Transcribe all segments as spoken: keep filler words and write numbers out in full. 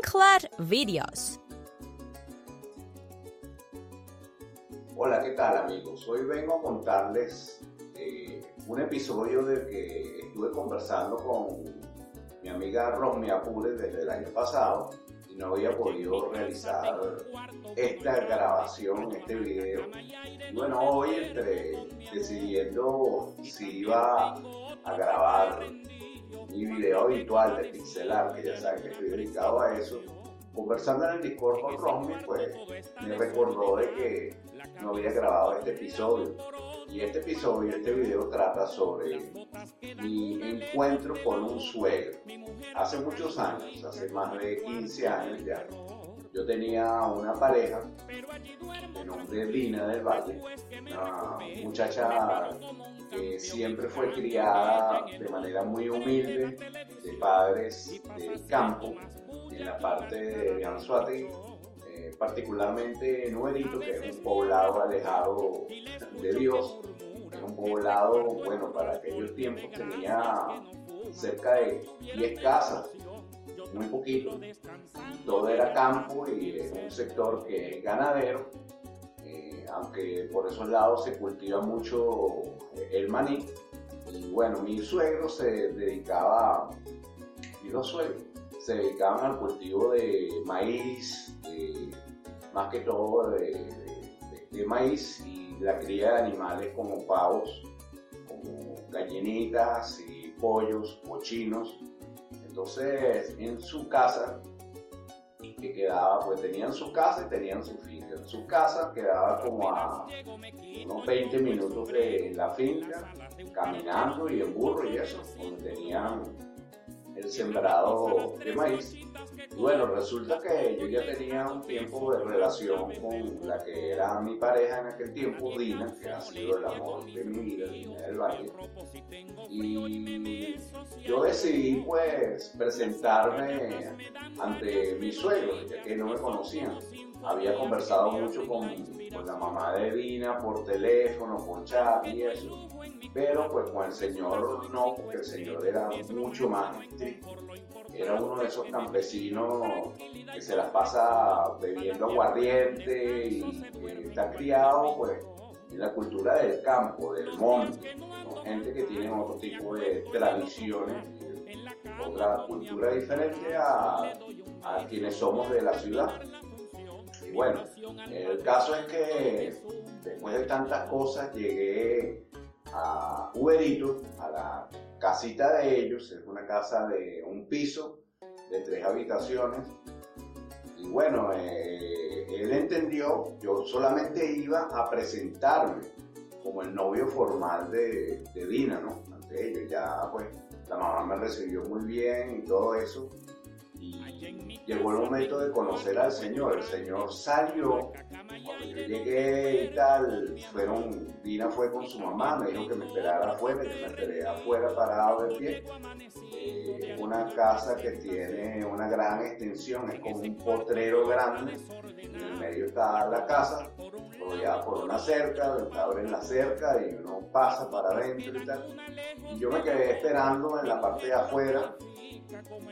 Manclar Videos. Hola, ¿qué tal, amigos? Hoy vengo a contarles eh, un episodio del que estuve conversando con mi amiga Rosmi Apure desde el año pasado y no había podido realizar esta grabación, este video. Y bueno, hoy entre decidiendo si iba a grabar mi video habitual de Pixelar, que ya saben que estoy dedicado a eso, conversando en el Discord con Rosmi, pues me recordó de que no había grabado este episodio. Y este episodio, este video trata sobre mi encuentro con un suegro. Hace muchos años, hace más de quince años ya, yo tenía una pareja de nombre Dina del Valle, una muchacha que siempre fue criada de manera muy humilde, de padres del campo, en la parte de Anzoátegui, eh, particularmente en Uverito, que es un poblado alejado de Dios, es un poblado, bueno, para aquellos tiempos tenía cerca de diez casas, muy poquito, todo era campo y es un sector que es ganadero, eh, aunque por esos lados se cultiva mucho el maní. Y bueno, mi suegro se dedicaba, mis dos suegros se dedicaban al cultivo de maíz, de, más que todo de, de, de maíz y la cría de animales como pavos, como gallinitas y pollos, cochinos. Entonces, en su casa, que quedaba, pues tenían su casa y tenían su finca. Su casa quedaba como a unos veinte minutos de la finca, caminando y en burro y eso, donde tenían el sembrado de maíz. Y bueno, resulta que yo ya tenía un tiempo de relación con la que era mi pareja en aquel tiempo, Dina, que ha sido el amor de mi vida, Dina del Valle. Y yo decidí, pues, presentarme ante mis suegros, ya que no me conocían. Había conversado mucho con, con la mamá de Dina por teléfono, por chat y eso, pero pues con el señor no, porque el señor era mucho más estricto. Era uno de esos campesinos que se las pasa bebiendo aguardiente y que está criado pues en la cultura del campo, del monte, ¿no? Gente que tiene otro tipo de tradiciones, otra cultura diferente a, a quienes somos de la ciudad. Y bueno, el caso es que después de tantas cosas llegué a Uverito, a la casita de ellos. Es una casa de un piso, de tres habitaciones. Y bueno, eh, él entendió, yo solamente iba a presentarme como el novio formal de, de Dina, ¿no? Ante ellos, ya pues la mamá me recibió muy bien y todo eso. Y llegó el momento de conocer al señor. El señor salió, cuando yo llegué y tal, fueron, Dina fue con su mamá, me dijo que me esperara afuera, yo me esperé afuera parado de pie. Eh, una casa que tiene una gran extensión, es como un potrero grande, en el medio está la casa, rodeada por una cerca, abren la cerca y uno pasa para adentro y tal. Y yo me quedé esperando en la parte de afuera.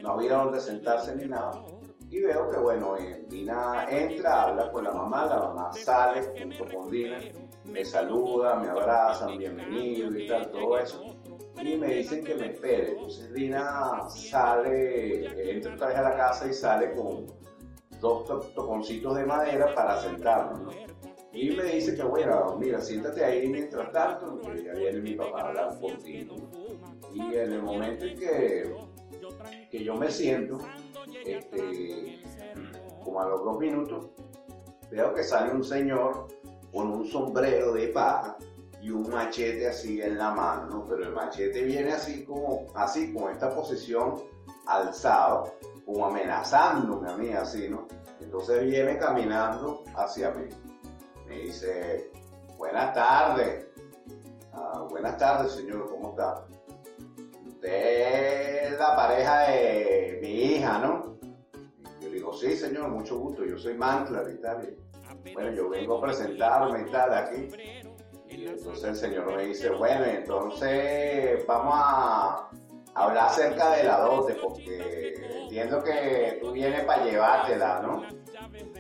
No había donde sentarse ni nada. Y veo que bueno, Dina entra, habla con la mamá, la mamá sale junto con Dina, me saluda, me abrazan, bienvenido y tal, todo eso. Y me dicen que me espere. Entonces Dina sale, entra otra vez a la casa y sale con dos toconcitos de madera para sentarnos, ¿no? Y me dice que bueno, mira, siéntate ahí mientras tanto, porque ya viene mi papá a hablar contigo. Y en el momento en que que yo me siento, este, como a los dos minutos, veo que sale un señor con un sombrero de paja y un machete así en la mano, ¿no? Pero el machete viene así como, así como esta posición alzado, como amenazándome a mí así, ¿no? Entonces viene caminando hacia mí, me dice, buenas tardes, ah, buenas tardes señor, ¿cómo está? Usted es la pareja de mi hija, ¿no? Y yo digo, sí señor, mucho gusto, yo soy Manclar de Italia. Bueno, yo vengo a presentarme y tal aquí. Y entonces el señor me dice, bueno, entonces vamos a, hablar acerca de la dote, porque entiendo que tú vienes para llevártela, ¿no?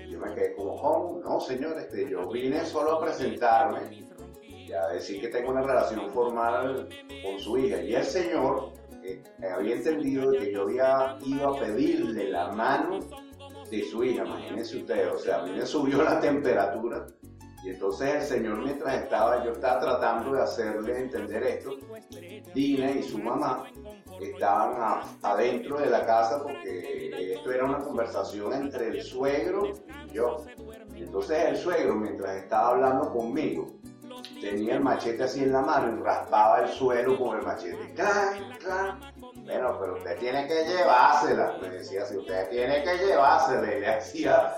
Yo me quedé como, ¿cómo? No, señor, este, yo vine solo a presentarme y a decir que tengo una relación formal con su hija. Y el señor eh, había entendido que yo había ido a pedirle la mano de su hija, imagínense ustedes, o sea, a mí me subió la temperatura. Y entonces el señor, mientras estaba, yo estaba tratando de hacerle entender esto, Dina y su mamá estaban a, adentro de la casa, porque esto era una conversación entre el suegro y yo. Y entonces el suegro, mientras estaba hablando conmigo, tenía el machete así en la mano y raspaba el suelo con el machete. ¡Clan, clan! Bueno, pero usted tiene que llevársela, me decía así, usted tiene que llevársela, y le hacía,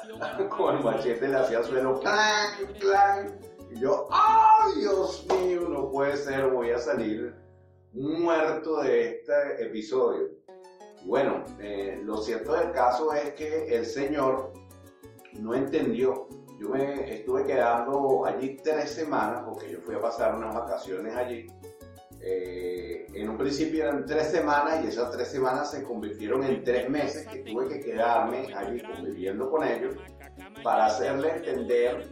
con el machete le hacía suelo, clan, clan, y yo, ¡ay, Dios mío! No puede ser, voy a salir muerto de este episodio. Y bueno, eh, lo cierto del caso es que el señor no entendió. Yo me estuve quedando allí tres semanas, porque yo fui a pasar unas vacaciones allí. Eh, en un principio eran tres semanas y esas tres semanas se convirtieron en tres meses que tuve que quedarme allí conviviendo con ellos, para hacerle entender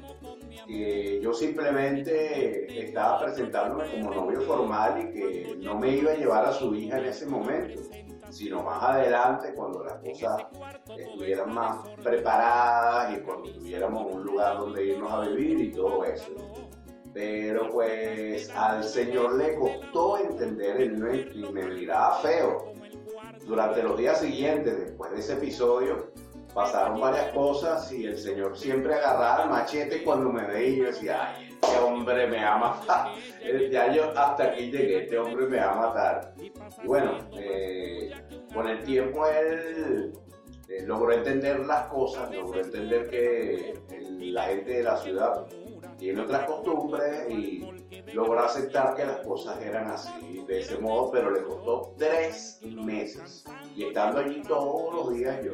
que yo simplemente estaba presentándome como novio formal y que no me iba a llevar a su hija en ese momento, sino más adelante, cuando las cosas estuvieran más preparadas y cuando tuviéramos un lugar donde irnos a vivir y todo eso. Pero pues al señor le costó entender el no, y me miraba feo. Durante los días siguientes, después de ese episodio, pasaron varias cosas y el señor siempre agarraba el machete cuando me veía y yo decía, ay, este hombre me va a matar. Ya yo hasta aquí llegué, este hombre me va a matar. Y bueno, eh, con el tiempo él eh, logró entender las cosas, logró entender que el, la gente de la ciudad tiene otras costumbres y logró aceptar que las cosas eran así, de ese modo, pero le costó tres meses. Y estando allí todos los días yo.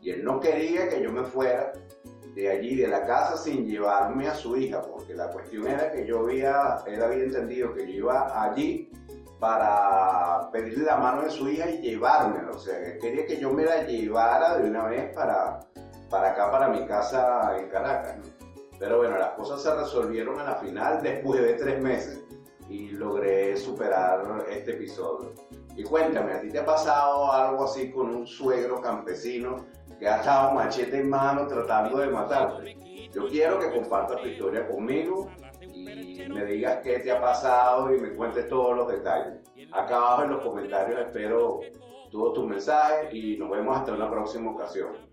Y él no quería que yo me fuera de allí, de la casa, sin llevarme a su hija, porque la cuestión era que yo había, él había entendido que yo iba allí para pedirle la mano de su hija y llevármela. O sea, él quería que yo me la llevara de una vez para, para acá, para mi casa en Caracas, ¿no? Pero bueno, las cosas se resolvieron a la final después de tres meses y logré superar este episodio. Y cuéntame, ¿a ti te ha pasado algo así con un suegro campesino que ha estado machete en mano tratando de matarte? Yo quiero que compartas tu historia conmigo y me digas qué te ha pasado y me cuentes todos los detalles. Acá abajo en los comentarios espero todos tus mensajes y nos vemos hasta una próxima ocasión.